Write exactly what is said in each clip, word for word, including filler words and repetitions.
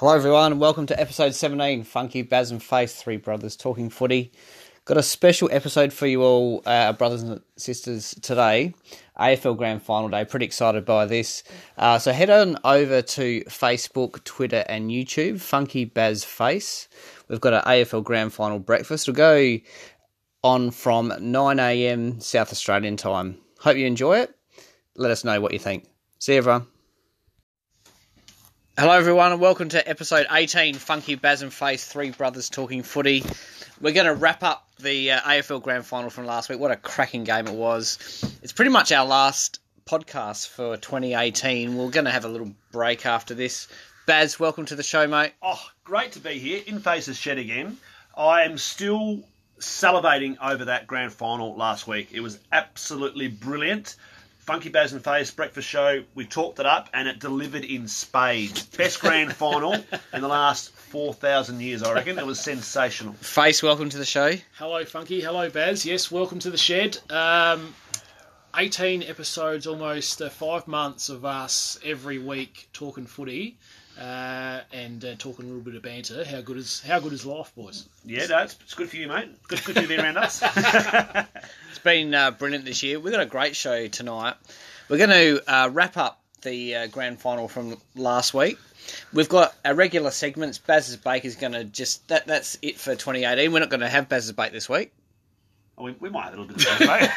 Hello everyone, and welcome to episode seventeen, Funky Baz and Face, Three Brothers Talking Footy. Got a special episode for you all, uh, brothers and sisters, today. A F L Grand Final Day, pretty excited by this. Uh, so head on over to Facebook, Twitter and YouTube, Funky Baz Face. We've got an A F L Grand Final breakfast. It'll go on from nine a.m. South Australian time. Hope you enjoy it. Let us know what you think. See you everyone. Hello everyone and welcome to episode eighteen, Funky Baz and Face, Three Brothers Talking Footy. We're going to wrap up the uh, A F L Grand Final from last week. What a cracking game it was. It's pretty much our last podcast for twenty eighteen. We're going to have a little break after this. Baz, welcome to the show, mate. Oh, great to be here. In Face's shed again. I am still salivating over that Grand Final last week. It was absolutely brilliant. Funky Baz and Face breakfast show, we talked it up and it delivered in spades. Best grand final in the last four thousand years, I reckon. It was sensational. Face, welcome to the show. Hello, Funky. Hello, Baz. Yes, welcome to the shed. Um, eighteen episodes, almost uh, five months of us every week talking footy uh, and uh, talking a little bit of banter. How good is how good is life, boys? Yeah, no, it's, it's good for you, mate. Good, good to be around us. Been uh, brilliant this year. We've got a great show tonight. We're going to uh, wrap up the uh, grand final from last week. We've got our regular segments. Baz's Bake is going to just that. That's it for twenty eighteen. We're not going to have Baz's Bake this week. Oh, we, we might have a little bit of Baz's Bake.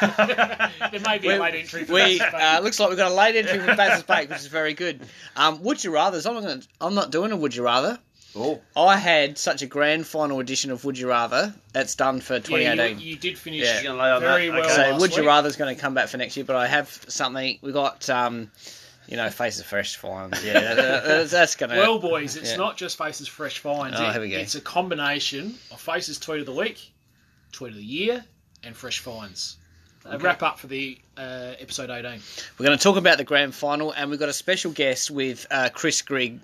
There may be we, a late entry. For we Baz's Bake. Uh, looks like we've got a late entry for Baz's Bake, which is very good. Um, would you rather? I'm, gonna, I'm not doing a would you rather. Oh. I had such a grand final edition of Would You Rather. That's done for twenty eighteen. Yeah, you, you did finish yeah. lay very that. well. Okay. So Would You Rather is going to come back for next year, but I have something. We got, um, you know, Faces Fresh Finds. Yeah, that, that's, that's going to. Well, boys, it's yeah. not just Faces Fresh Finds. Oh, it, here we go. It's a combination of Faces Tweet of the Week, Tweet of the Year, and Fresh Finds. Okay. A wrap up for the uh, episode eighteen. We're going to talk about the grand final, and we've got a special guest with uh, Chris Grigg.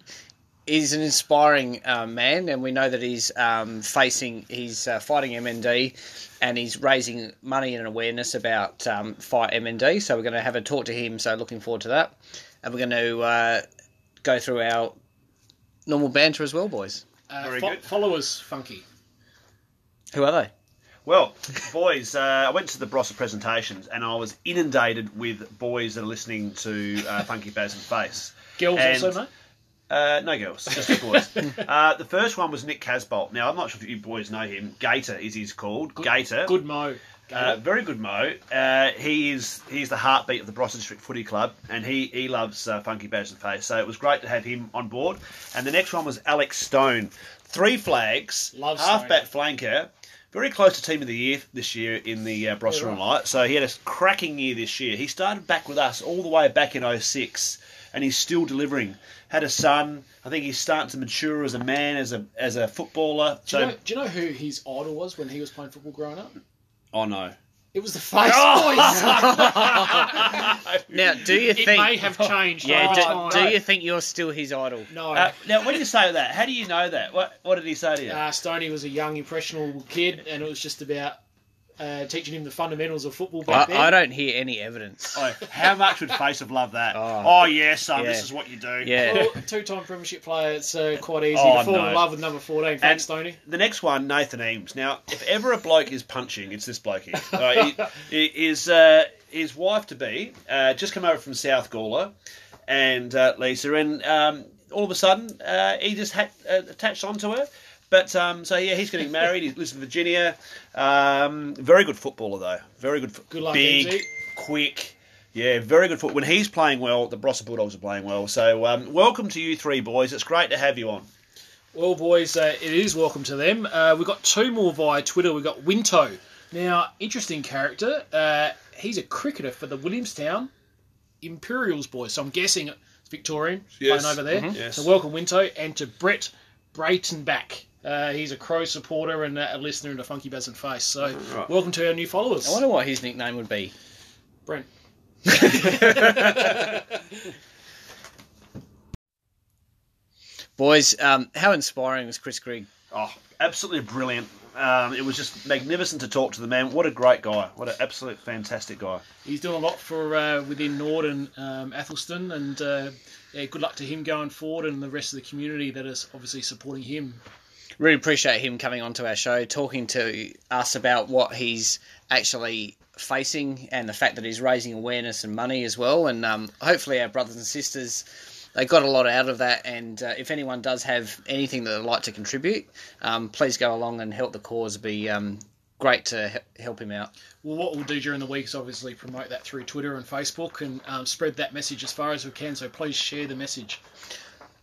He's an inspiring uh, man, and we know that he's um, facing, he's uh, fighting M N D, and he's raising money and awareness about um, fight M N D. So we're going to have a talk to him. So looking forward to that, and we're going to uh, go through our normal banter as well, boys. Uh, Very fo- good. Followers, Funky. Who are they? Well, boys, uh, I went to the Brosser presentations, and I was inundated with boys that are listening to uh, Funky Baz and Face. Girls and also, mate. Uh, no girls, just the boys. uh, the first one was Nick Casbolt. Now, I'm not sure if you boys know him. Gator is he's called. Good, Gator. Good mo. Gator. Uh, very good mo. Uh, he is he's the heartbeat of the Brosser District Footy Club, and he, he loves uh, Funky Baz and Face. So it was great to have him on board. And the next one was Alex Stone. Three flags, loves halfback flanker, very close to Team of the Year this year in the uh, Brosser yeah, right. and Light. So he had a cracking year this year. He started back with us all the way back in oh six. And he's still delivering. Had a son. I think he's starting to mature as a man, as a as a footballer. So, do you know, do you know who his idol was when he was playing football growing up? Oh no! It was the Face oh! Boys. Now, do you think it may have changed? Yeah. Do, do you think you're still his idol? No. Uh, now, what do you say that? How do you know that? What What did he say to you? Uh, Stoney was a young, impressionable kid, and it was just about. Uh, teaching him the fundamentals of football back then. I don't hear any evidence. Oh, how much would Face have loved that? Oh, oh yes, son, yeah. This is what you do. Yeah. Well, two-time premiership player, it's uh, quite easy oh, to fall no. in love with number fourteen. Thanks, Stoney. The next one, Nathan Eames. Now, if ever a bloke is punching, it's this bloke here. Right, he, he, his, uh, his wife-to-be uh, just come over from South Gawler, and uh, Lisa, and um, all of a sudden, uh, he just had, uh, attached onto her. But, um, so, yeah, he's getting married. He lives in Virginia. Um, very good footballer, though. Very good. Fo- good luck, Big, M G. Quick. Yeah, very good football. When he's playing well, the Brosser Bulldogs are playing well. So, um, welcome to you three, boys. It's great to have you on. Well, boys, uh, it is welcome to them. Uh, we've got two more via Twitter. We've got Winto. Now, interesting character. Uh, he's a cricketer for the Williamstown Imperials, boys. So, I'm guessing it's Victorian yes. playing over there. Mm-hmm. Yes. So, welcome, Winto. And to Brett Braytonback. Uh, he's a Crow supporter and a listener and a Funky Baz and Face. So, right. welcome to our new followers. I wonder what his nickname would be. Brent. Boys, um, how inspiring was Chris Grigg? Oh, absolutely brilliant. Um, it was just magnificent to talk to the man. What a great guy. What an absolute fantastic guy. He's doing a lot for uh, within Norton, um, Athelstan, and uh, yeah, good luck to him going forward and the rest of the community that is obviously supporting him. Really appreciate him coming onto our show, talking to us about what he's actually facing and the fact that he's raising awareness and money as well. And um, hopefully our brothers and sisters, they got a lot out of that, and uh, if anyone does have anything that they'd like to contribute, um, please go along and help the cause. It'd be um, great to he- help him out. Well, what we'll do during the week is obviously promote that through Twitter and Facebook and um, spread that message as far as we can, so please share the message.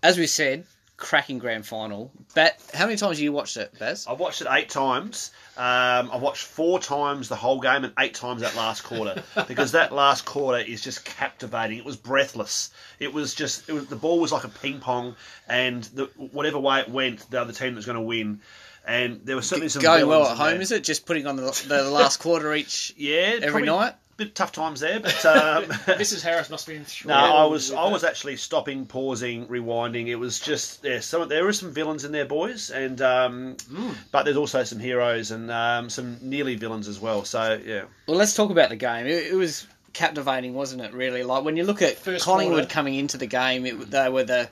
As we said, cracking grand final. But how many times have you watched it, Baz? I've watched it eight times. Um, I've watched four times the whole game and eight times that last quarter, because that last quarter is just captivating. It was breathless. It was just it was, the ball was like a ping pong, and the, whatever way it went, the other team was going to win. And there were certainly some going well at home. There. Is it just putting on the, the last quarter each? Yeah, every night. Bit tough times there, but um, Missus Harris must be in three. No, I was I was actually stopping, pausing, rewinding. It was just yeah, some, there were some villains in there, boys, and um, mm. but there's also some heroes and um, some nearly villains as well. So yeah. Well, let's talk about the game. It, it was captivating, wasn't it? Really, like when you look at First Collingwood quarter. coming into the game, it, they were the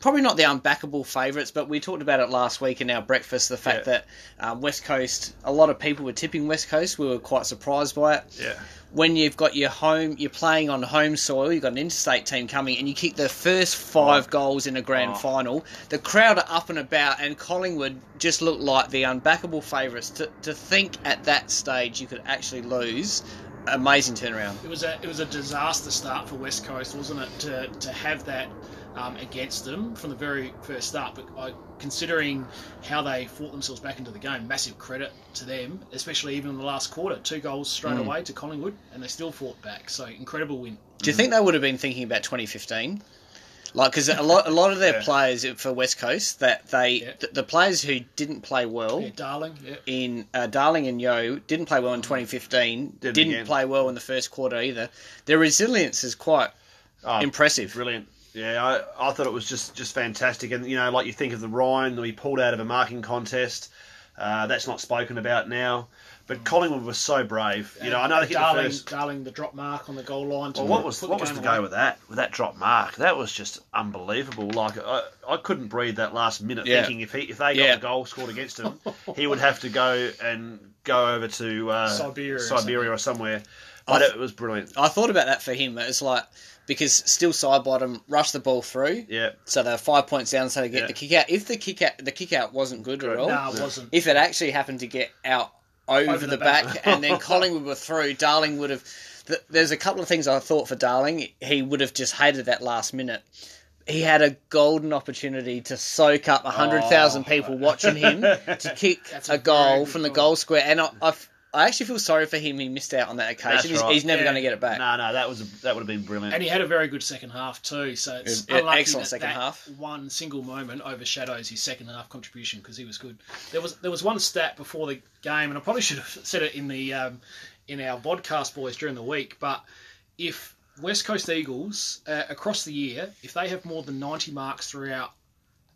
probably not the unbackable favourites, but we talked about it last week in our breakfast, the fact yeah. that um, West Coast, a lot of people were tipping West Coast. We were quite surprised by it. Yeah. When you've got your home, you're playing on home soil, you've got an interstate team coming, and you kick the first five oh. goals in a grand oh. final, the crowd are up and about, and Collingwood just looked like the unbackable favourites. To, to think at that stage you could actually lose... Amazing turnaround. It was a it was a disaster start for West Coast, wasn't it? To to have that um, against them from the very first start, but I, considering how they fought themselves back into the game, massive credit to them, especially even in the last quarter. Two goals straight mm. away to Collingwood, and they still fought back. So incredible win. Do you mm. think they would have been thinking about twenty fifteen? Like, because a lot, a lot of their yeah. players for West Coast, that they, yeah. the, the players who didn't play well, yeah, Darling, yeah. in uh, Darling and Yo didn't play well in twenty fifteen. Didn't, didn't play well in the first quarter either. Their resilience is quite oh, impressive. Brilliant. Yeah, I, I thought it was just, just fantastic. And you know, like you think of the Ryan that we pulled out of a marking contest. Uh, that's not spoken about now, but Collingwood was so brave. You know, I know they hit Darling, the first... Darling, the drop mark on the goal line. To well, what was what was the go with that? With that drop mark, that was just unbelievable. Like I, I couldn't breathe that last minute, yeah. thinking if he if they yeah. got the goal scored against him, he would have to go and go over to uh, Siberia, Siberia or somewhere. But th- it was brilliant. I thought about that for him. It's like. Because still side bottom, rush the ball through. Yeah. So they're five points down, so they get yeah. the kick out. If the kick out, the kick out wasn't good at all. No, it wasn't. If it actually happened to get out over, over the, the back, back and then Collingwood were through, Darling would have... The, there's a couple of things I thought for Darling. He would have just hated that last minute. He had a golden opportunity to soak up one hundred thousand oh. people watching him to kick That's a, a goal from the goal square. And I, I've... I actually feel sorry for him. He missed out on that occasion. He's, right. he's never yeah. going to get it back. No, no, that was a, that would have been brilliant. And he had a very good second half too. So it's it, unlucky excellent that, second that half. One single moment overshadows his second half contribution because he was good. There was there was one stat before the game, and I probably should have said it in the um, in our podcast, boys, during the week. But if West Coast Eagles uh, across the year, if they have more than ninety marks throughout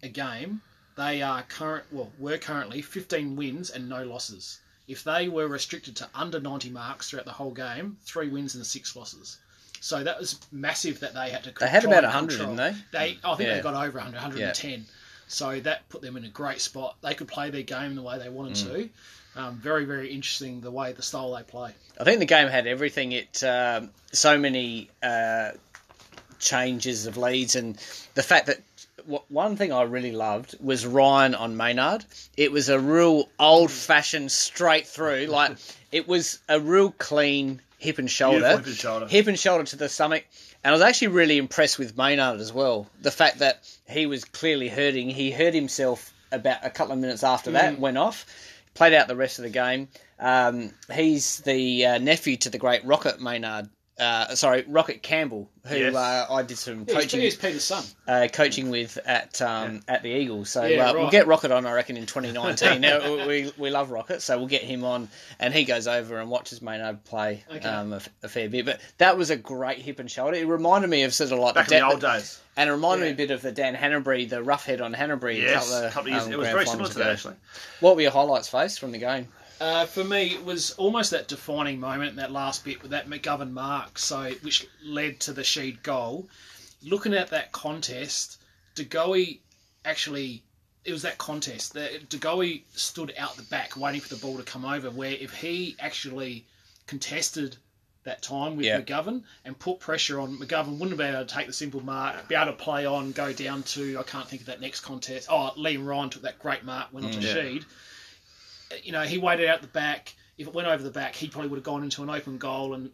a game, they are current well were currently fifteen wins and no losses. If they were restricted to under ninety marks throughout the whole game, three wins and six losses. So that was massive that they had to control. They had about one hundred, didn't they? they I think yeah. they got over one hundred, one hundred ten. Yeah. So that put them in a great spot. They could play their game the way they wanted mm. to. Um, very, very interesting the way, the style they play. I think the game had everything. It um, so many uh, changes of leads, and the fact that one thing I really loved was Ryan on Maynard. It was a real old-fashioned straight through. Like, it was a real clean hip and shoulder. Hip and shoulder. Hip and shoulder to the stomach. And I was actually really impressed with Maynard as well. The fact that he was clearly hurting. He hurt himself about a couple of minutes after mm. that, went off, played out the rest of the game. Um, he's the uh, nephew to the great Rocket Maynard. Uh, sorry, Rocket Campbell, who yes. uh, I did some yeah, coaching. He's Peter's son. Uh, coaching with at um, yeah. at the Eagles. So yeah, uh, right. we'll get Rocket on, I reckon, in twenty nineteen. Now we we love Rocket, so we'll get him on, and he goes over and watches Maynard play okay. um, a, a fair bit. But that was a great hip and shoulder. It reminded me of sort of like back the, in the old days, and it reminded yeah. me a bit of the Dan Hannanbury, the rough head on Hannanbury. Yes, a couple, of, couple of years. Um, it was very similar to that ago. Actually. What were your highlights, Face, from the game? Uh, for me, it was almost that defining moment in that last bit with that McGovern mark, so which led to the Sheed goal. Looking at that contest, De Goey actually, it was that contest. That De Goey stood out the back waiting for the ball to come over, where if he actually contested that time with yeah. McGovern and put pressure on, McGovern wouldn't have been able to take the simple mark, be able to play on, go down to, I can't think of that next contest. Oh, Liam Ryan took that great mark, went mm, on to yeah. Sheed. You know, he waited out the back. If it went over the back, he probably would have gone into an open goal and,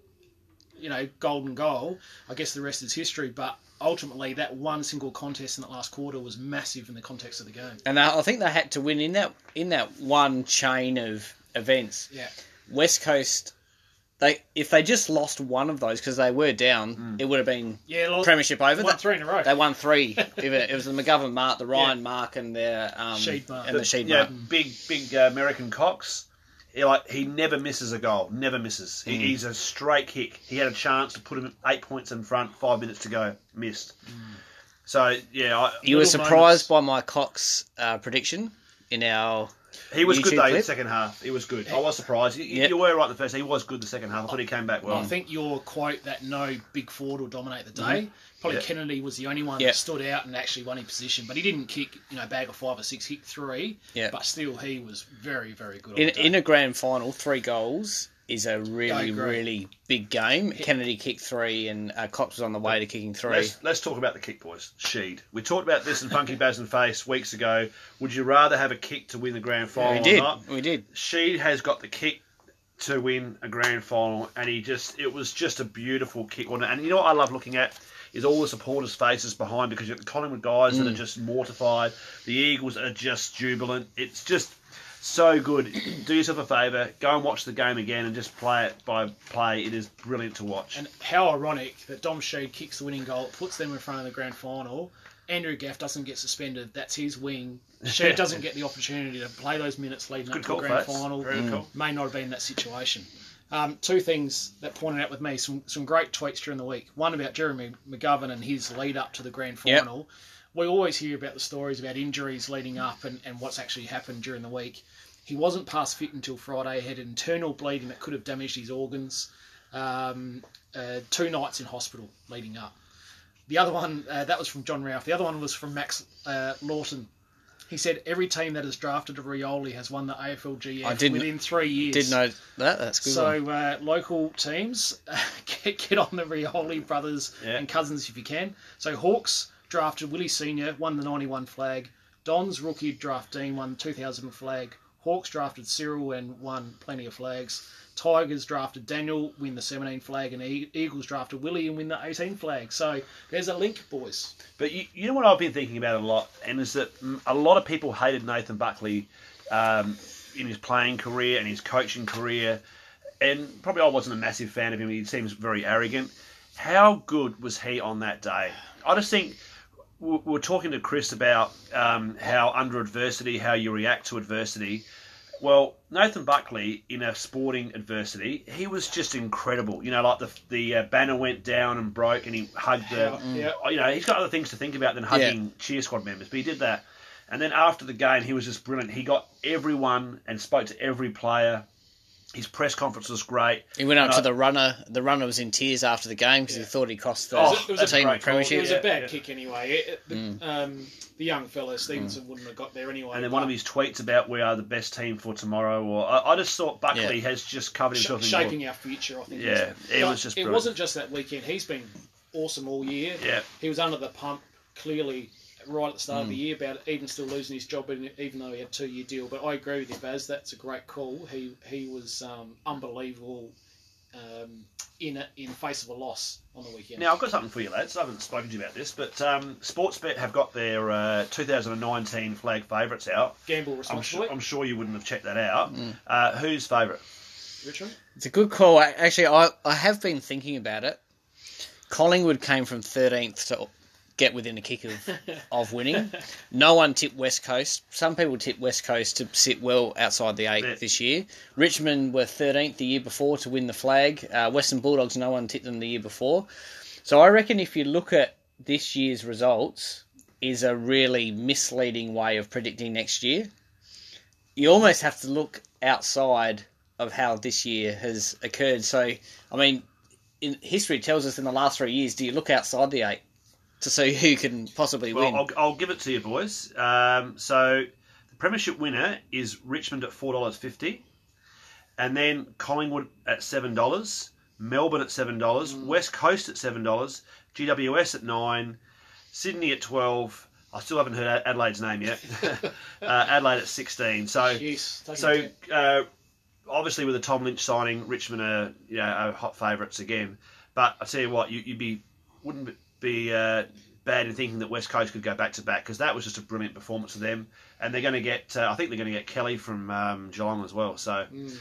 you know, golden goal. I guess the rest is history. But ultimately, that one single contest in that last quarter was massive in the context of the game. And I think they had to win in that in that one chain of events. Yeah. West Coast, they if they just lost one of those, because they were down, mm. it would have been yeah, lost, premiership over. They won three in a row. They won three. It was the McGovern mark, the Ryan yeah. mark, and their um, Sheed mark. And the, the Sheed yeah, mark. Big, big uh, American Cox. He, like, he never misses a goal. Never misses. He, mm. He's a straight kick. He had a chance to put him eight points in front, five minutes to go. Missed. Mm. So, yeah. I, you were surprised moments. by my Cox uh, prediction in our... He was YouTube good, though, clip. in the second half. He was good. I was surprised. You, yep. you were right the first half. He was good the second half. I thought he came back well. well. I think your quote that no big forward will dominate the day, mm-hmm. probably yep. Kennedy was the only one yep. that stood out and actually won in position. But he didn't kick, you know, bag of five or six, hit three. Yep. But still, he was very, very good. In, in a grand final, three goals is a really, really big game. Hit. Kennedy kicked three and uh, Cox was on the way well, to kicking three. Let's, let's talk about the kick, boys. Sheed. We talked about this in Funky Baz and Face weeks ago. Would you rather have a kick to win the grand final yeah, we did. or not? We did. Sheed has got the kick to win a grand final, and he just it was just a beautiful kick. And you know what I love looking at? Is all the supporters' faces behind, because you've got the Collingwood guys mm. that are just mortified. The Eagles are just jubilant. It's just... so good. Do yourself a favour, go and watch the game again and just play it by play. It is brilliant to watch. And how ironic that Dom Sheed kicks the winning goal, puts them in front of the grand final. Andrew Gaff doesn't get suspended. That's his wing. Sheed doesn't get the opportunity to play those minutes leading good up to the grand place. final. Very mm. cool. May not have been in that situation. Um, two things that pointed out with me, some, some great tweets during the week. One about Jeremy McGovern and his lead up to the grand final. Yep. We always hear about the stories about injuries leading up and, and what's actually happened during the week. He wasn't past fit until Friday. He had internal bleeding that could have damaged his organs. Um, uh, two nights in hospital leading up. The other one, uh, that was from John Ralph. The other one was from Max uh, Lawton. He said, every team that has drafted a Rioli has won the A F L G F within three years. I did know that. That's good. So uh, local teams, uh, get, get on the Rioli brothers yeah. and cousins if you can. So Hawks... drafted Willie Senior, won the ninety-one flag. Don's rookie draft Dean won the two thousand flag. Hawks drafted Cyril and won plenty of flags. Tigers drafted Daniel, win the seventeen flag, and Eagles drafted Willie and win the eighteen flag. So there's a link, boys. But you, you know what I've been thinking about a lot, and is that a lot of people hated Nathan Buckley um, in his playing career and his coaching career, and probably I wasn't a massive fan of him. He seems very arrogant. How good was he on that day? I just think... we were talking to Chris about um, how under adversity, how you react to adversity. Well, Nathan Buckley, in a sporting adversity, he was just incredible. You know, like the the uh, banner went down and broke and he hugged the... Yeah. You know, he's got other things to think about than hugging yeah. cheer squad members, but he did that. And then after the game, he was just brilliant. He got everyone and spoke to every player. His press conference was great. He went up and to I, the runner. The runner was in tears after the game because yeah. he thought he cost the, oh, the team the premiership. It was yeah. a bad yeah. kick anyway. It, it, the, mm. um, the young fella, Stevenson, mm. wouldn't have got there anyway. And then but... one of his tweets about we are the best team for tomorrow. Or I, I just thought Buckley yeah. has just covered himself Sh- in shaping gold. Our future, I think. Yeah, it was just brilliant. It wasn't just that weekend. He's been awesome all year. Yeah. He was under the pump, clearly, right at the start mm. of the year about even still losing his job, even though he had a two-year deal. But I agree with you, Baz. That's a great call. He he was um, unbelievable um, in a, in face of a loss on the weekend. Now, I've got something for you, lads. I haven't spoken to you about this, but um, Sportsbet have got their uh, two thousand nineteen flag favourites out. Gamble responsibly. I'm, su- I'm sure you wouldn't have checked that out. Mm. Uh, who's favourite? Richmond? It's a good call. Actually, I, I have been thinking about it. Collingwood came from thirteenth to get within a kick of, of winning. No one tipped West Coast. Some people tipped West Coast to sit well outside the eight yeah. this year. Richmond were thirteenth the year before to win the flag. Uh, Western Bulldogs, no one tipped them the year before. So I reckon if you look at this year's results, is a really misleading way of predicting next year. You almost have to look outside of how this year has occurred. So, I mean, in, history tells us in the last three years, do you look outside the eight to see who can possibly well, win? Well, I'll, I'll give it to you, boys. Um, so the premiership winner is Richmond at four dollars fifty, and then Collingwood at seven dollars, Melbourne at seven dollars, mm. West Coast at seven dollars, G W S at nine dollars, Sydney at twelve. I still haven't heard Adelaide's name yet. uh, Adelaide at sixteen. So, Jeez, so uh, obviously with the Tom Lynch signing, Richmond are, you know, are hot favourites again. But I tell you what, you you'd be wouldn't be uh, bad in thinking that West Coast could go back to back, because that was just a brilliant performance of them. And they're going to get, uh, I think they're going to get Kelly from um, Geelong as well. So, mm.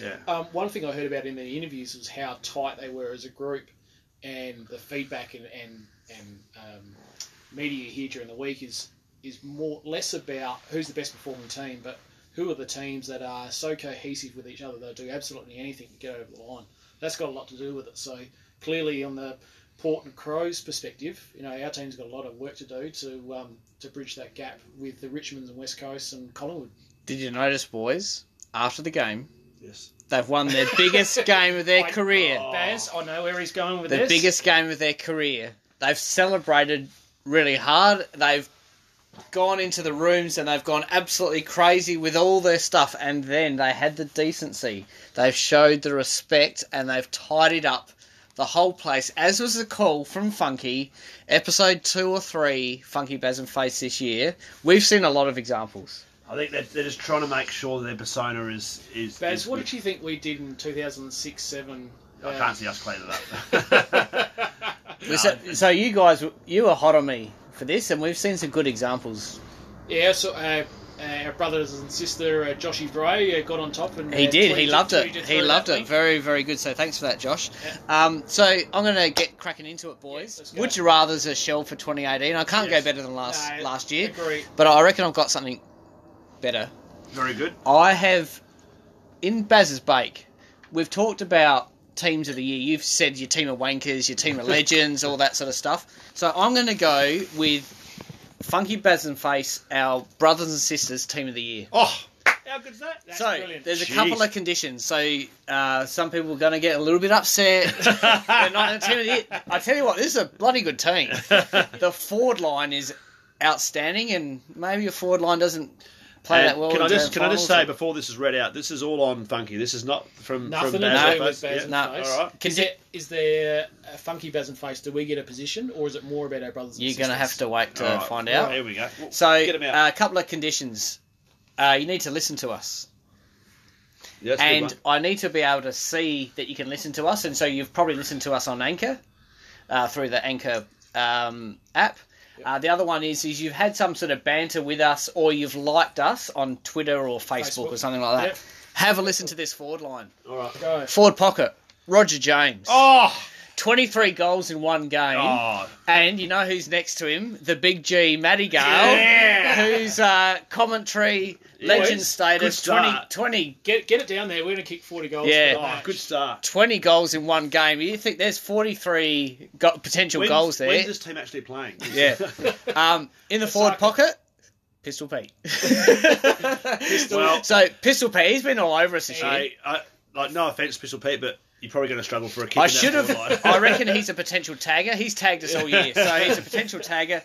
yeah. Um, one thing I heard about in their interviews was how tight they were as a group, and the feedback and and and. Um, media here during the week is is more less about who's the best performing team, but who are the teams that are so cohesive with each other they'll do absolutely anything to get over the line. That's got a lot to do with it. So clearly, on the Port and Crow's perspective, you know, our team's got a lot of work to do to um, to bridge that gap with the Richmonds and West Coast and Collingwood. Did you notice, boys, after the game? Yes. They've won their biggest game of their I, career. Oh. Baz, I know where he's going with the this. The biggest game of their career. They've celebrated really hard. They've gone into the rooms and they've gone absolutely crazy with all their stuff, and then they had the decency. They've showed the respect and they've tidied up the whole place, as was the call from Funky, episode two or three, Funky Baz and Face this year. We've seen a lot of examples. I think they're, they're just trying to make sure that their persona is... is Baz, is what good. Did you think we did in two thousand six, seven? I um... can't see us cleaning it up. No. So, so you guys, you were hot on me for this, and we've seen some good examples. Yeah, so uh, uh, our brothers and sister, uh, Joshy Bray, uh, got on top. And He uh, did, he loved it, he loved it, very, very good, so thanks for that, Josh. Yeah. Um, so I'm going to get cracking into it, boys. Yeah, Would You Rather's a shell for twenty eighteen, I can't yes. go better than last, no, last year, agree. But I reckon I've got something better. Very good. I have, in Baz's Bake, we've talked about teams of the year. You've said your team of wankers, your team of legends, all that sort of stuff. So I'm going to go with Funky Baz and Face, our brothers and sisters team of the year. Oh, how good's that? That's so brilliant. There's a Jeez. couple of conditions. So uh, some people are going to get a little bit upset. They're not in the team of the year. I tell you what, this is a bloody good team. The forward line is outstanding, and maybe your forward line doesn't play that well. Can I just can I just say, before this is read out, this is all on Funky. This is not from Nothing from Baz. No, Baz yeah. and no. Face. All right. Is there, is there a Funky Baz and Face? Do we get a position, or is it more about our brothers and You're sisters? You're going to have to wait to right. find out. Right, here we go. We'll so uh, a couple of conditions. Uh, you need to listen to us. Yeah, and I need to be able to see that you can listen to us, and so you've probably listened to us on Anchor, uh, through the Anchor um, app. Uh, the other one is is you've had some sort of banter with us, or you've liked us on Twitter or Facebook, Facebook. or something like that. Yep. Have a listen to this forward line. All right, go. Forward pocket, Roger James. Oh! twenty-three goals in one game. Oh. And you know who's next to him? The big G, Matty Gale, yeah. who's uh, commentary, yeah, legend status, twenty, twenty. Get get it down there. We're going to kick forty goals. Yeah, oh, good start. twenty goals in one game. You think there's forty-three go- potential when's, goals there. When's this team actually playing? Yeah. um, in the, the forward pocket, pocket, Pistol Pete. Pistol. Well, so, Pistol Pete, he's been all over us this year. I, like, no offence, Pistol Pete, but you're probably going to struggle for a kick. I should have. I reckon he's a potential tagger. He's tagged us all year, so he's a potential tagger.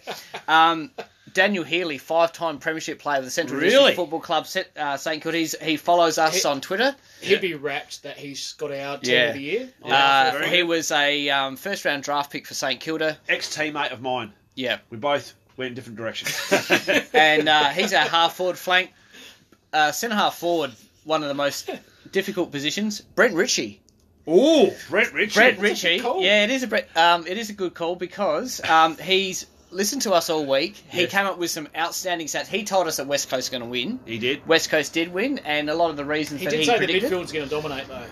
Um, Daniel Healy, five-time premiership player of the Central really? District Football Club, uh, Saint Kilda. He's, he follows us he, on Twitter. He'd yeah. be wrapped that he's got our team yeah. of the year. Uh, oh, he was a um, first-round draft pick for Saint Kilda. Ex-teammate of mine. Yeah, we both went in different directions. And uh, he's our half-forward flank, uh, centre-half forward. One of the most difficult positions. Brent Ritchie. Oh, Brent Ritchie. Brent Ritchie. Yeah, it is a Brent, um, it is a good call because um, he's listened to us all week. He yes. came up with some outstanding stats. He told us that West Coast are going to win. He did. West Coast did win, and a lot of the reasons he that he predicted... He did say the midfield's going to dominate, though.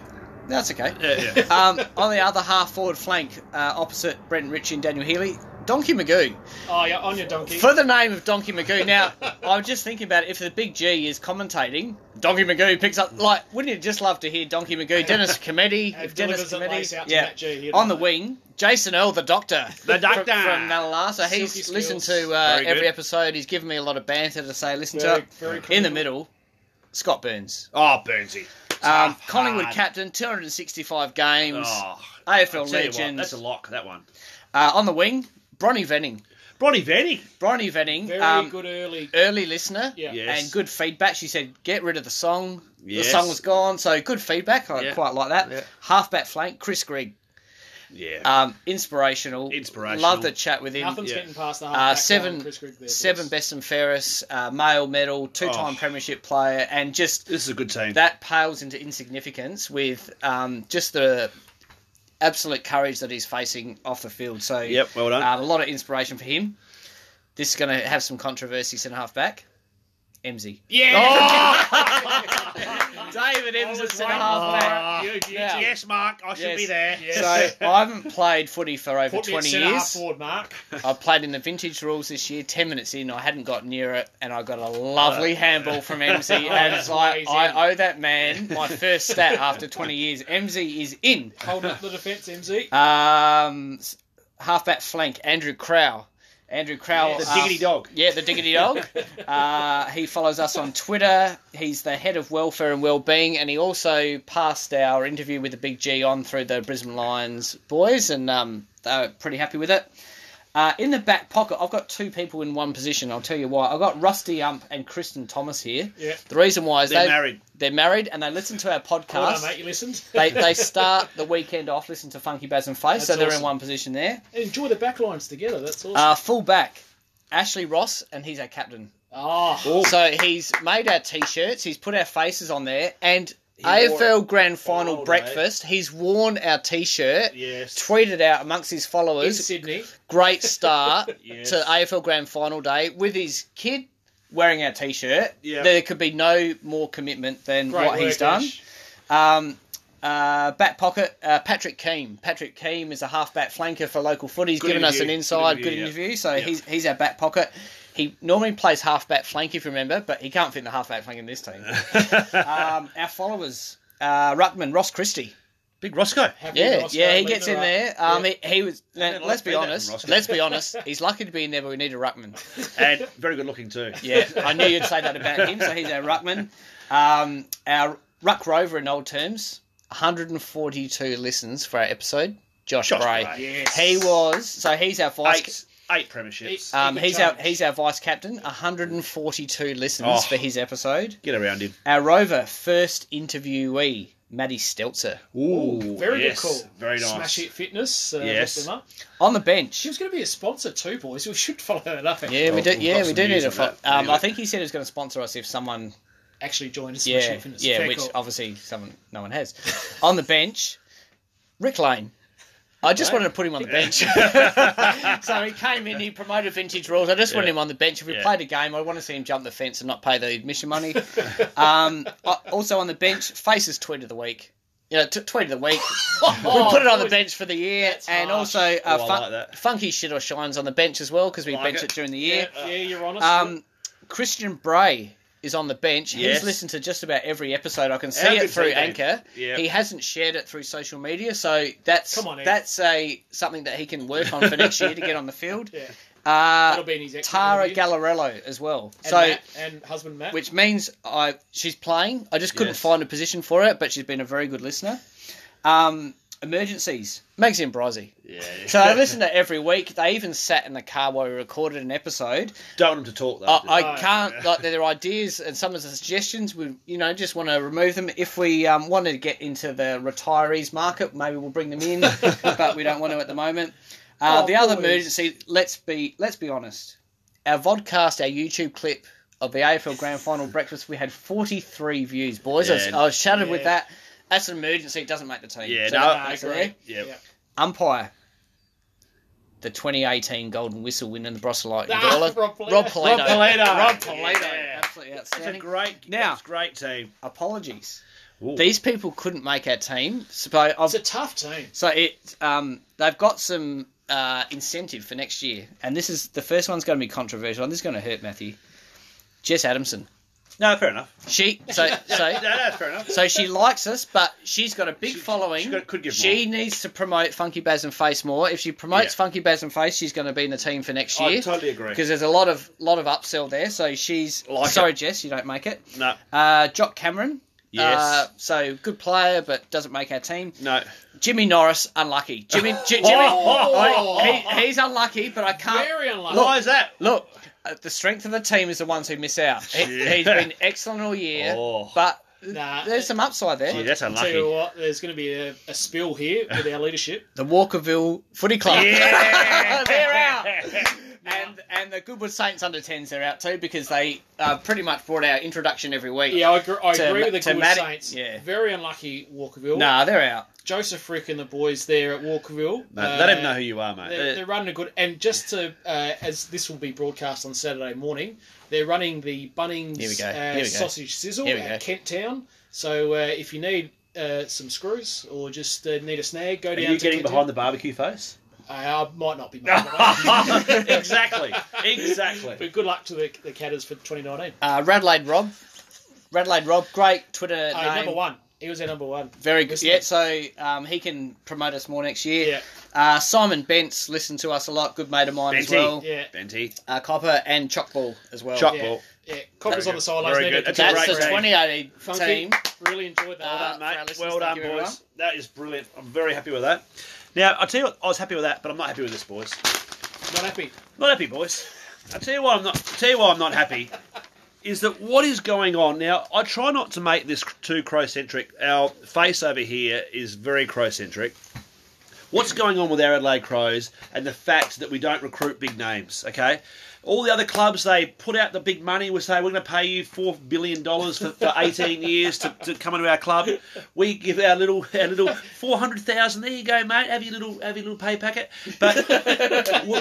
That's okay. Yeah, yeah. Um, on the other half-forward flank, uh, opposite Brent Ritchie and Daniel Healy, Donkey Magoo. Oh, yeah, on your donkey. For the name of Donkey Magoo. Now, I'm just thinking about it. If the big G is commentating, Donkey Magoo picks up... Like, wouldn't you just love to hear Donkey Magoo? Dennis Comedy. If Dennis Comedy, yeah, G, on know. The wing, Jason Earl, the doctor. The doctor. From, from Malala. So he's Silky listened skills. To uh, every good. Episode. He's given me a lot of banter to say, listen very, to very cool. In the middle, Scott Burns. Oh, Burnsy. Um, Collingwood captain, two hundred sixty-five games. Oh, A F L legend. That's a lock, that one. Uh, on the wing, Bronnie Venning. Bronnie Venning. Bronnie Venning. Very um, good early. Early listener. Yeah. Yes. And good feedback. She said, get rid of the song. Yes. The song was gone. So good feedback. I yeah. quite like that. Yeah. Halfback flank, Chris Grigg. Yeah. Um, inspirational. Inspirational. Love the chat with him. Nothing's yeah. getting past the halfback. Uh, seven, Chris Grigg there, seven best and fairest, uh, male medal, two-time oh. premiership player. And just... This is a good team. That pales into insignificance with um, just the... absolute courage that he's facing off the field. So, yep, well done. Uh, a lot of inspiration for him. This is going to have some controversy centre half back. Emsy. Yeah! Oh! David Evans at centre half back. You, you, now, yes, Mark, I yes. should be there. Yes. So, I haven't played footy for over Put twenty years. Half forward, Mark. I played in the vintage rules this year. Ten minutes in, I hadn't got near it, and I got a lovely oh. handball from Emsy. Oh, and it's like, I owe that man my first stat after twenty years. Emsy is in. Hold up the defence, Emsy. Um, halfback flank, Andrew Crow. Andrew Crowell. Yeah, the Diggity uh, Dog. Yeah, the Diggity Dog. uh, he follows us on Twitter. He's the head of welfare and wellbeing, and he also passed our interview with the Big G on through the Brisbane Lions boys, and um, they were pretty happy with it. Uh, in the back pocket, I've got two people in one position. I'll tell you why. I've got Rusty Ump and Kristen Thomas here. Yeah. The reason why is they're they, married. They're married, and they listen to our podcast. Hold on, mate, you listened. they they start the weekend off, listen to Funky Baz and Face, that's so they're awesome. In one position there. Enjoy the back lines together. That's awesome. Uh, full back, Ashley Ross, and he's our captain. Oh. Ooh. So he's made our T-shirts. He's put our faces on there, and... He A F L Grand Final old, breakfast. Mate. He's worn our T-shirt, yes. tweeted out amongst his followers. In Sydney. Great start yes. to A F L Grand Final day with his kid wearing our T-shirt. Yep. There could be no more commitment than great what he's done. Um, uh, back pocket, uh, Patrick Keane. Patrick Keane is a half-back flanker for local footy. He's good given interview. Us an inside, good interview. Good interview yep. So yep. he's he's our back pocket. He normally plays half-back flank, if you remember, but he can't fit in the half-back flank in this team. um, our followers, uh, Ruckman, Ross Christie. Big Roscoe. Happy yeah, Roscoe, yeah, he gets in there. Um, yeah. he, he was. Now, let's be honest. Let's be honest. He's lucky to be in there, but we need a Ruckman. And very good looking too. Yeah, I knew you'd say that about him, so he's our Ruckman. Um, our Ruck Rover in old terms, one hundred forty-two listens for our episode. Josh, Josh Bray. Bray. Yes. He was, so he's our vice... Eight premierships. Um, he's our he's our vice captain. one hundred forty-two listens oh, for his episode. Get around him. Our rover first interviewee, Matty Stelzer. Ooh, very yes, good call. Very nice. Smash It Fitness. Uh, yes. On the bench. She was going to be a sponsor too, boys. We should follow that up. Yeah, oh, we do. Yeah, we do need a. Fo- um, I think he said he was going to sponsor us if someone actually joined us. Yeah, Fitness. Yeah, fair which call. Obviously someone no one has. On the bench, Rick Lane. I just right. wanted to put him on the bench. Yeah. So he came in, he promoted vintage rules. I just yeah. wanted him on the bench. If we yeah. played a game, I want to see him jump the fence and not pay the admission money. um, also on the bench, Face's Tweet of the Week. You know, t- Tweet of the Week. oh, we put it on the bench for the year. That's and harsh. Also uh, oh, fun- like Funky Shit or Shine's on the bench as well because we like bench it. it during the year. Yeah, yeah you're honest. Um, Christian Bray is on the bench. Yes. He's listened to just about every episode. I can see How it through Anchor. Yep. He hasn't shared it through social media, so that's Come on, that's a something that he can work on for next year to get on the field. Yeah. Uh, That'll be in his Tara interview. Gallarello as well. And so Matt, and husband Matt. Which means I she's playing. I just couldn't yes. find a position for her, but she's been a very good listener. Um, emergencies. Mags and Brizzy. Yeah, yeah. So I listen to every week. They even sat in the car while we recorded an episode. Don't want them to talk though. I, I can't. Like their ideas and some of the suggestions, we you know just want to remove them. If we um, want to get into the retirees market, maybe we'll bring them in, but we don't want to at the moment. Uh, oh, the other boys. Emergency. Let's be let's be honest. Our vodcast, our YouTube clip of the A F L Grand Final breakfast, we had forty-three views, boys. Yeah. I, was, I was shattered yeah. with that. That's an emergency. It doesn't make the team. Yeah, so no, I agree. Yeah. Umpire. the twenty eighteen Golden Whistle winner, the Brosser Lightning Dollar. Rob Polito. Rob Polito. Rob Polito. Rob Polito. Yeah. Absolutely outstanding. That's a great, now, that's a great team. Apologies. Ooh. These people couldn't make our team. So I've, it's a tough team. So it, um, they've got some uh, incentive for next year. And this is the first one's going to be controversial. And this is going to hurt Matthew. Jess Adamson. No, fair enough. She so so no, no, fair enough. So she likes us, but she's got a big she, following. She could give She more. needs to promote Funky Baz and Face more. If she promotes yeah. Funky Baz and Face, she's going to be in the team for next year. I totally agree. Because there's a lot of lot of upsell there. So she's like sorry, it. Jess, you don't make it. No. Uh, Jock Cameron. Yes. Uh, so good player, but doesn't make our team. No. Jimmy Norris, unlucky. Jimmy, J- Jimmy, oh, oh, he, he's unlucky, but I can't. Very unlucky. Look, why is that? Look. The strength of the team is the ones who miss out. He, he's been excellent all year, oh. but nah, there's some upside there. Gee, that's unlucky. I'll tell you what, there's going to be a, a spill here with our leadership. The Walkerville Footy Club. Yeah. They're out. And and the Goodwood Saints under tens, they're out too, because they uh, pretty much brought our introduction every week. Yeah, I agree, I to, agree with the Goodwood Matt- Saints. Yeah. Very unlucky, Walkerville. Nah, they're out. Joseph Rick and the boys there at Walkerville. No, uh, they don't know who you are, mate. They're, they're running a good... And just to... Uh, as this will be broadcast on Saturday morning, they're running the Bunnings uh, Sausage Sizzle at Kent Town. So uh, if you need uh, some screws or just uh, need a snag, go down to Kent Town. Are you getting behind the barbecue face? I might not be. exactly, exactly. But good luck to the the Catters for twenty nineteen. Uh, Radelaide Rob, Radelaide Rob, great Twitter uh, name. Number one, he was our number one. Very good. Yeah, so um, he can promote us more next year. Yeah. Uh, Simon Bentz listened to us a lot. Good mate of mine Benty. as well. Yeah. Benty. Uh, Copper and Chalkball as well. Chalkball. Yeah, yeah. Copper's on the sidelines. Very good. That's, That's the twenty eighteen team. Really enjoyed that. Well done, mate. Well done, boys. Everyone. That is brilliant. I'm very happy with that. Now, I'll tell you what, I was happy with that, but I'm not happy with this, boys. Not happy. Not happy, boys. I'll tell you why I'm not, I'll tell you why I'm not happy is that what is going on now, I try not to make this too crow-centric. Our face over here is very crow-centric. What's going on with our Adelaide Crows and the fact that we don't recruit big names, okay? All the other clubs, they put out the big money. We say, we're going to pay you four billion dollars for, for eighteen years to, to come into our club. We give our little our little four hundred thousand dollars. There you go, mate. Have your little have your little pay packet. But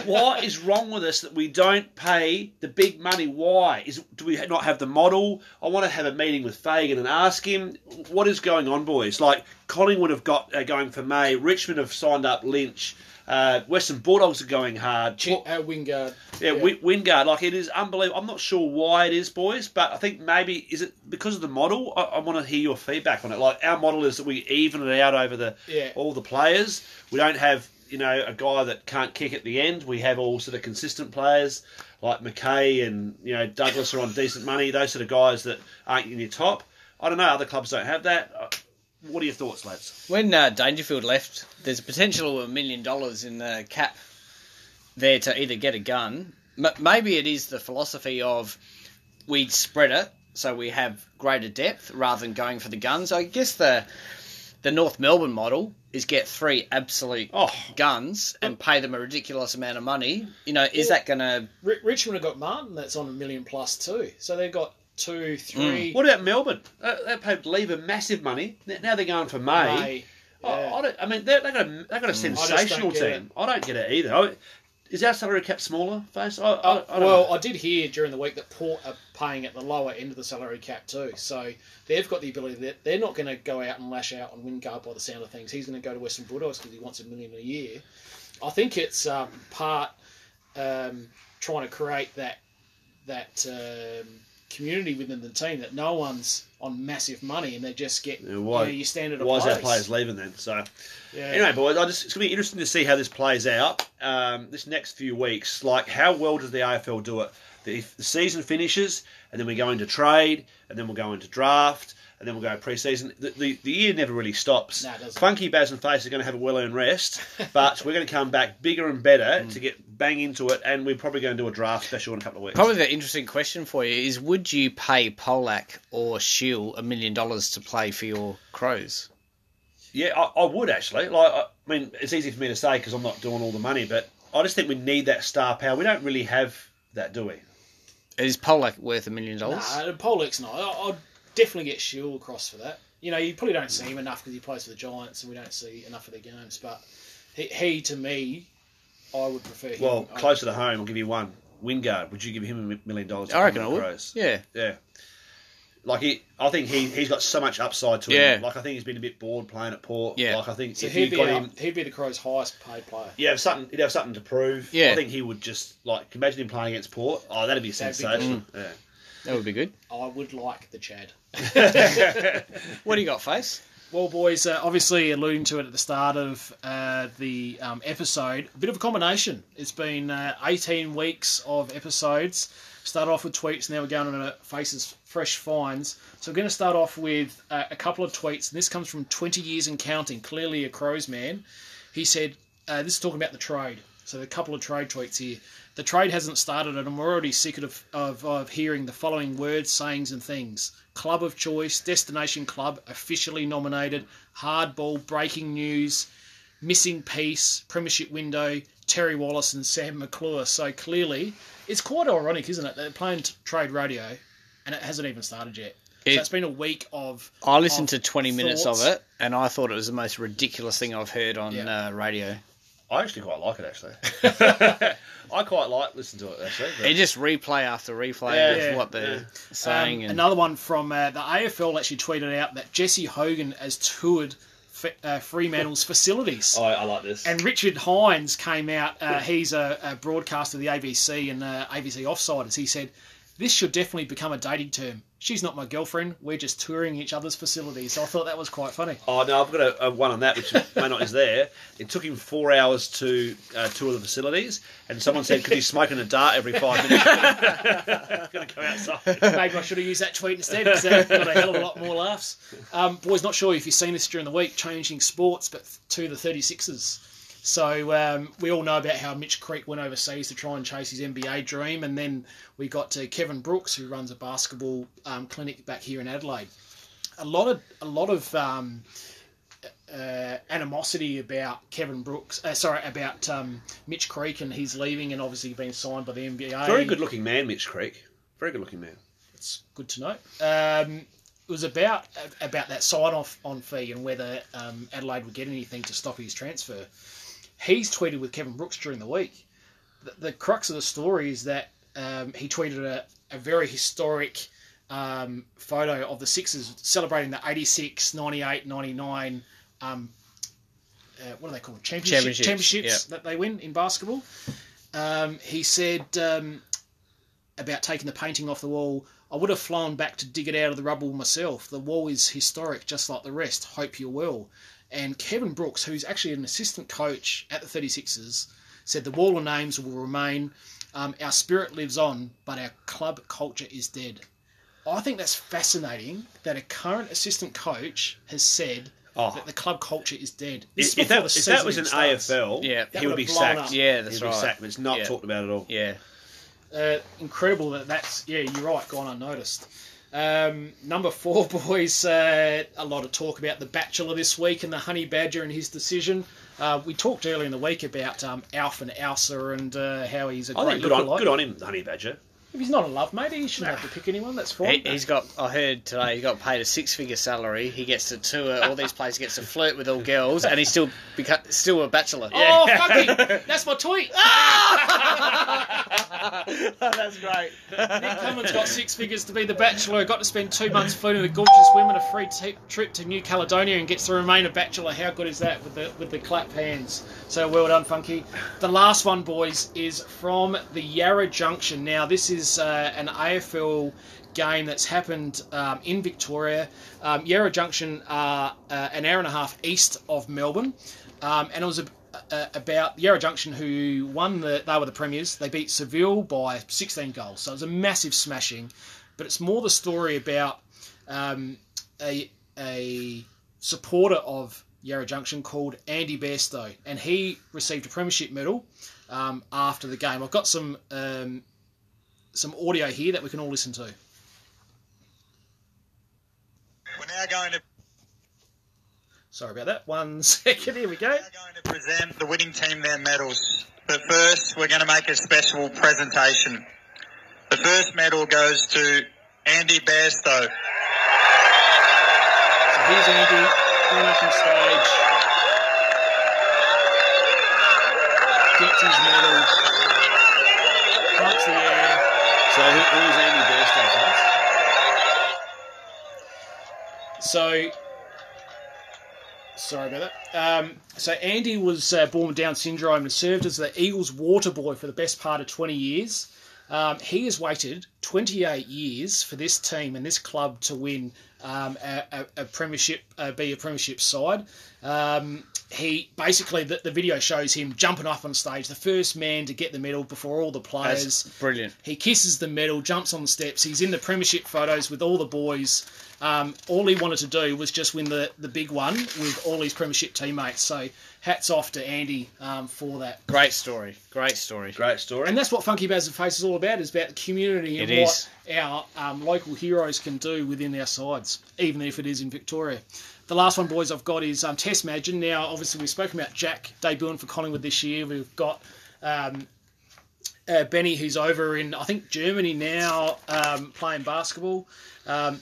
what is wrong with us that we don't pay the big money? Why? Is Do we not have the model? I want to have a meeting with Fagan and ask him, what is going on, boys? Like, Collingwood have got uh, going for May. Richmond have signed up Lynch. Uh, Western Bulldogs are going hard. Ch- uh, Wingard. Yeah, yeah. W- Wingard. Like, it is unbelievable. I'm not sure why it is, boys, but I think maybe, is it because of the model? I, I want to hear your feedback on it. Like, our model is that we even it out over the yeah. all the players. We don't have, you know, a guy that can't kick at the end. We have all sort of consistent players like McKay and, you know, Douglas are on decent money. Those sort of guys that aren't in your top. I don't know. Other clubs don't have that. What are your thoughts, lads? When uh, Dangerfield left, there's a potential of a million dollars in the cap there to either get a gun. M- maybe it is the philosophy of we'd spread it so we have greater depth rather than going for the guns. I guess the the North Melbourne model is get three absolute oh. guns and pay them a ridiculous amount of money. You know, is well, that going to... R- Richmond have got Martin that's on a million plus too. So they've got... Two, three. Mm. What about Melbourne? Uh, they paid Lever massive money. Now they're going for May. May yeah. I, I, don't, I mean, they've they got, they got a sensational I team. It. I don't get it either. I, is our salary cap smaller, Face? I, uh, I, I well, know. I did hear during the week that Port are paying at the lower end of the salary cap too. So they've got the ability that they're not going to go out and lash out on Wingard by the sound of things. He's going to go to Western Bulldogs because he wants a million a year. I think it's um, part um, trying to create that... that um, community within the team that no one's on massive money and they just get yeah, why, you know, your standard of why place. Is our players leaving then? So yeah. Anyway, boys, I just, it's going to be interesting to see how this plays out um, this next few weeks. Like, how well does the A F L do it? The, if the season finishes and then we go into trade and then we'll go into draft and then we'll go pre-season. The, the, the year never really stops. Nah, it doesn't. Funky Baz and Face are going to have a well-earned rest, but we're going to come back bigger and better mm. to get bang into it, and we're probably going to do a draft special in a couple of weeks. Probably the interesting question for you is, would you pay Polak or Shield a million dollars to play for your Crows? Yeah, I, I would, actually. Like, I, I mean, it's easy for me to say because I'm not doing all the money, but I just think we need that star power. We don't really have that, do we? Is Polak worth a million dollars? No, Polak's not. I, I'd... definitely get Shield across for that. You know, you probably don't see him enough because he plays for the Giants and we don't see enough of their games. But he, he to me, I would prefer him. Well, closer to home, I'll give you one. Wingard, would you give him a million dollars? I reckon I would. Crows? Yeah. Yeah. Like, he, I think he, he's got so much upside to him. Yeah. Like, I think he's been a bit bored playing at Port. Yeah. Like, I think so if he'd, you be got our, him, he'd be the Crows' highest paid player. Yeah, have something, he'd have something to prove. Yeah. I think he would just, like, imagine him playing against Port. Oh, that'd be sensational. Be yeah. That would be good. I would like the Chad. What do you got, Face? Well, boys, uh, obviously alluding to it at the start of uh, the um, episode, a bit of a combination. It's been uh, eighteen weeks of episodes. Started off with tweets, now we're going on to Face's fresh finds. So I'm going to start off with uh, a couple of tweets, and this comes from twenty years and counting, clearly a Crows man. He said, uh, this is talking about the trade. So a couple of trade tweets here. The trade hasn't started, and I'm already sick of, of, of hearing the following words, sayings, and things. Club of choice, destination club, officially nominated, hardball, breaking news, missing piece, premiership window, Terry Wallace and Sam McClure. So clearly, it's quite ironic, isn't it? They're playing trade radio and it hasn't even started yet. It, so it's been a week of I listened of to twenty thoughts. Minutes of it, and I thought it was the most ridiculous thing I've heard on yeah. uh, radio. I actually quite like it, actually. I quite like listening to it, actually. But... It just replay after replay yeah, of yeah, what they're yeah. saying. Um, and... Another one from uh, the A F L actually tweeted out that Jesse Hogan has toured f- uh, Fremantle's facilities. Oh, I like this. And Richard Hines came out. Uh, he's a, a broadcaster of the A B C and uh, A B C Offsiders. He said, this should definitely become a dating term. She's not my girlfriend. We're just touring each other's facilities. So I thought that was quite funny. Oh, no, I've got a, a one on that, which may not is there. It took him four hours to uh, tour the facilities, and someone said, could he smoke in a dart every five minutes? I'm going to go outside. Maybe I should have used that tweet instead, because that got a hell of a lot more laughs. Um, boys, not sure if you've seen this during the week, changing sports, but to the thirty-sixers. So um, we all know about how Mitch Creek went overseas to try and chase his N B A dream. And then we got to Kevin Brooks, who runs a basketball um, clinic back here in Adelaide. A lot of a lot of um, uh, animosity about Kevin Brooks, uh, sorry, about um, Mitch Creek and he's leaving and obviously being signed by the N B A. Very good looking man, Mitch Creek. Very good looking man. It's good to know. Um, it was about about that sign-off on fee and whether um, Adelaide would get anything to stop his transfer. He's tweeted with Kevin Brooks during the week. The, the crux of the story is that um, he tweeted a, a very historic um, photo of the Sixers celebrating the eighty-six, ninety-eight, ninety-nine, um, uh, what are they called? Championship, championships, championships yeah. that they win in basketball. Um, he said um, about taking the painting off the wall, I would have flown back to dig it out of the rubble myself. The wall is historic, just like the rest. Hope you will. And Kevin Brooks, who's actually an assistant coach at the thirty-sixers, said the wall of names will remain. Um, our spirit lives on, but our club culture is dead. I think that's fascinating that a current assistant coach has said oh. that the club culture is dead. This if, is if, that, if that was an starts. A F L, yeah, he would be sacked. Up. Yeah, that's He'd right. Be sacked, but it's not yeah. talked about at all. Yeah, uh, incredible that that's. Yeah, you're right. Gone unnoticed. Um, number four, boys, uh, a lot of talk about The Bachelor this week and the Honey Badger and his decision. Uh, we talked earlier in the week about um, Alf and Elsa and uh, how he's a I great think good on, good on him, the Honey Badger. If he's not in love, maybe he shouldn't nah. have to pick anyone. That's fine. He, he's got. I heard today he's got paid a six-figure salary. He gets to tour all these places, gets to flirt with all girls, and he's still beca- still a bachelor. Oh, yeah. Funky! That's my tweet. Oh, that's great. Nick Cummins got six figures to be the bachelor. Got to spend two months flirting with gorgeous women, a free t- trip to New Caledonia, and gets to remain a bachelor. How good is that with the with the clap hands? So well done, Funky. The last one, boys, is from the Yarra Junction. Now this is. Uh, an A F L game that's happened um, in Victoria. Um, Yarra Junction are uh, uh, an hour and a half east of Melbourne, um, and it was a, a, about Yarra Junction who won the. They were the premiers. They beat Seville by sixteen goals, so it was a massive smashing. But it's more the story about um, a a supporter of Yarra Junction called Andy Bairstow, and he received a premiership medal um, after the game. I've got some. Um, some audio here that we can all listen to. We're now going to... Sorry about that. One second, here we go. We're now going to present the winning team their medals. But first, we're going to make a special presentation. The first medal goes to Andy Bairstow. So here's Andy, going up on stage. gets his medal, plucks the air. So who's Andy Burstow, guys? So, sorry about that. Um, so Andy was uh, born with Down syndrome and served as the Eagles water boy for the best part of twenty years. Um, he has waited twenty-eight years for this team and this club to win um, a, a premiership, uh, be a premiership side. Um, he basically, the, the video shows him jumping off on stage, the first man to get the medal before all the players. That's brilliant. He kisses the medal, jumps on the steps. He's in the premiership photos with all the boys. Um, all he wanted to do was just win the, the big one with all his premiership teammates. So hats off to Andy um, for that. Great story. Great story. Great story. And that's what Funky Baz and Face is all about. It's about the community and it what is. our um, local heroes can do within our sides, even if it is in Victoria. The last one, boys, I've got is um, Test Magin. Now, obviously, we've spoken about Jack debuting for Collingwood this year. We've got um, uh, Benny, who's over in, I think, Germany now, um, playing basketball. Um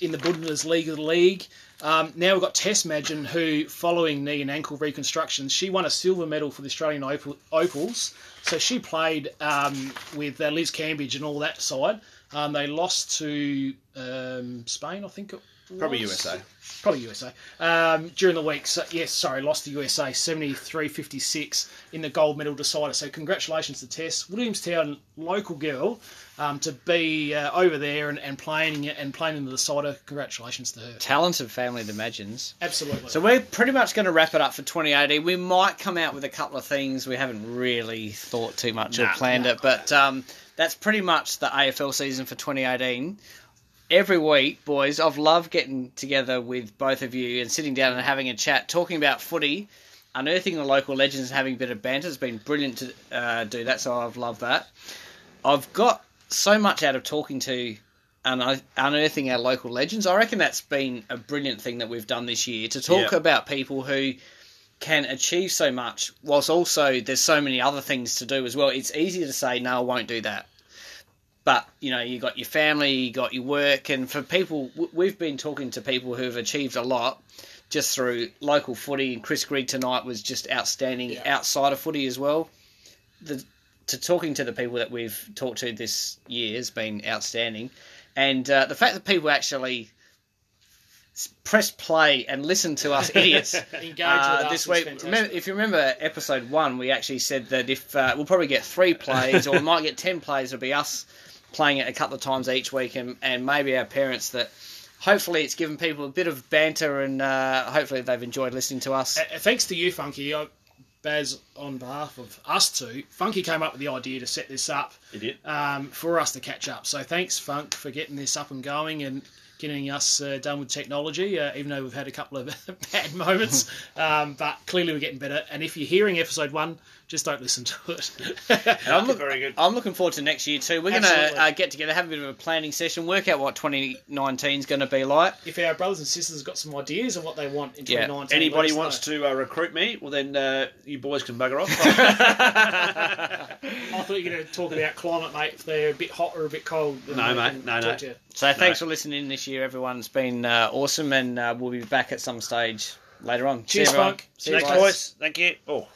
in the Bundesliga of the league. Um, now we've got Tess Magin, who, following knee and ankle reconstructions, she won a silver medal for the Australian Opal, Opals. So she played um, with uh, Liz Cambridge and all that side. Um, they lost to um, Spain, I think it was. Probably U S A. Probably U S A. Um, during the week, so, yes, sorry, lost to U S A, seventy-three fifty-six in the gold medal decider. So congratulations to Tess, Williamstown local girl, um, to be uh, over there and, and playing and playing in the decider. Congratulations to her. Talented family, the Magins. Absolutely. So we're pretty much going to wrap it up for twenty eighteen. We might come out with a couple of things. We haven't really thought too much nah, or planned nah. it, but um, that's pretty much the A F L season for twenty eighteen. Every week, boys, I've loved getting together with both of you and sitting down and having a chat, talking about footy, unearthing the local legends and having a bit of banter. It's been brilliant to uh, do that, so I've loved that. I've got so much out of talking to and unearthing our local legends. I reckon that's been a brilliant thing that we've done this year, to talk yeah. about people who can achieve so much, whilst also there's so many other things to do as well. It's easy to say, no, I won't do that. But, you know, you got your family, you got your work, and for people, we've been talking to people who have achieved a lot just through local footy, and Chris Grigg tonight was just outstanding yeah. outside of footy as well. The, to talking to the people that we've talked to this year has been outstanding. And uh, the fact that people actually press play and listen to us idiots Engage uh, with us this week. Remember, if you remember episode one, we actually said that if uh, we'll probably get three plays or we might get ten plays, it'll be us playing it a couple of times each week, and, and maybe our parents. That hopefully it's given people a bit of banter, and uh, hopefully they've enjoyed listening to us. Uh, thanks to you, Funky. I, Baz, on behalf of us two, Funky came up with the idea to set this up um, for us to catch up. So thanks, Funk, for getting this up and going and getting us uh, done with technology, uh, even though we've had a couple of bad moments. Um, but clearly we're getting better. And if you're hearing episode one, just don't listen to it. I'm, look, very good. I'm looking forward to next year too. We're going to uh, get together, have a bit of a planning session, work out what twenty nineteen is going to be like. If our brothers and sisters have got some ideas of what they want in twenty nineteen. Yeah. Anybody wants know. to uh, recruit me, well then uh, you boys can bugger off. I thought you were going to talk about climate, mate, if they're a bit hot or a bit cold. No, mate. No, no. So thanks no. for listening this year, everyone. It's been uh, awesome, and uh, we'll be back at some stage later on. Cheers, Funk. See you, guys. Thank you. Oh.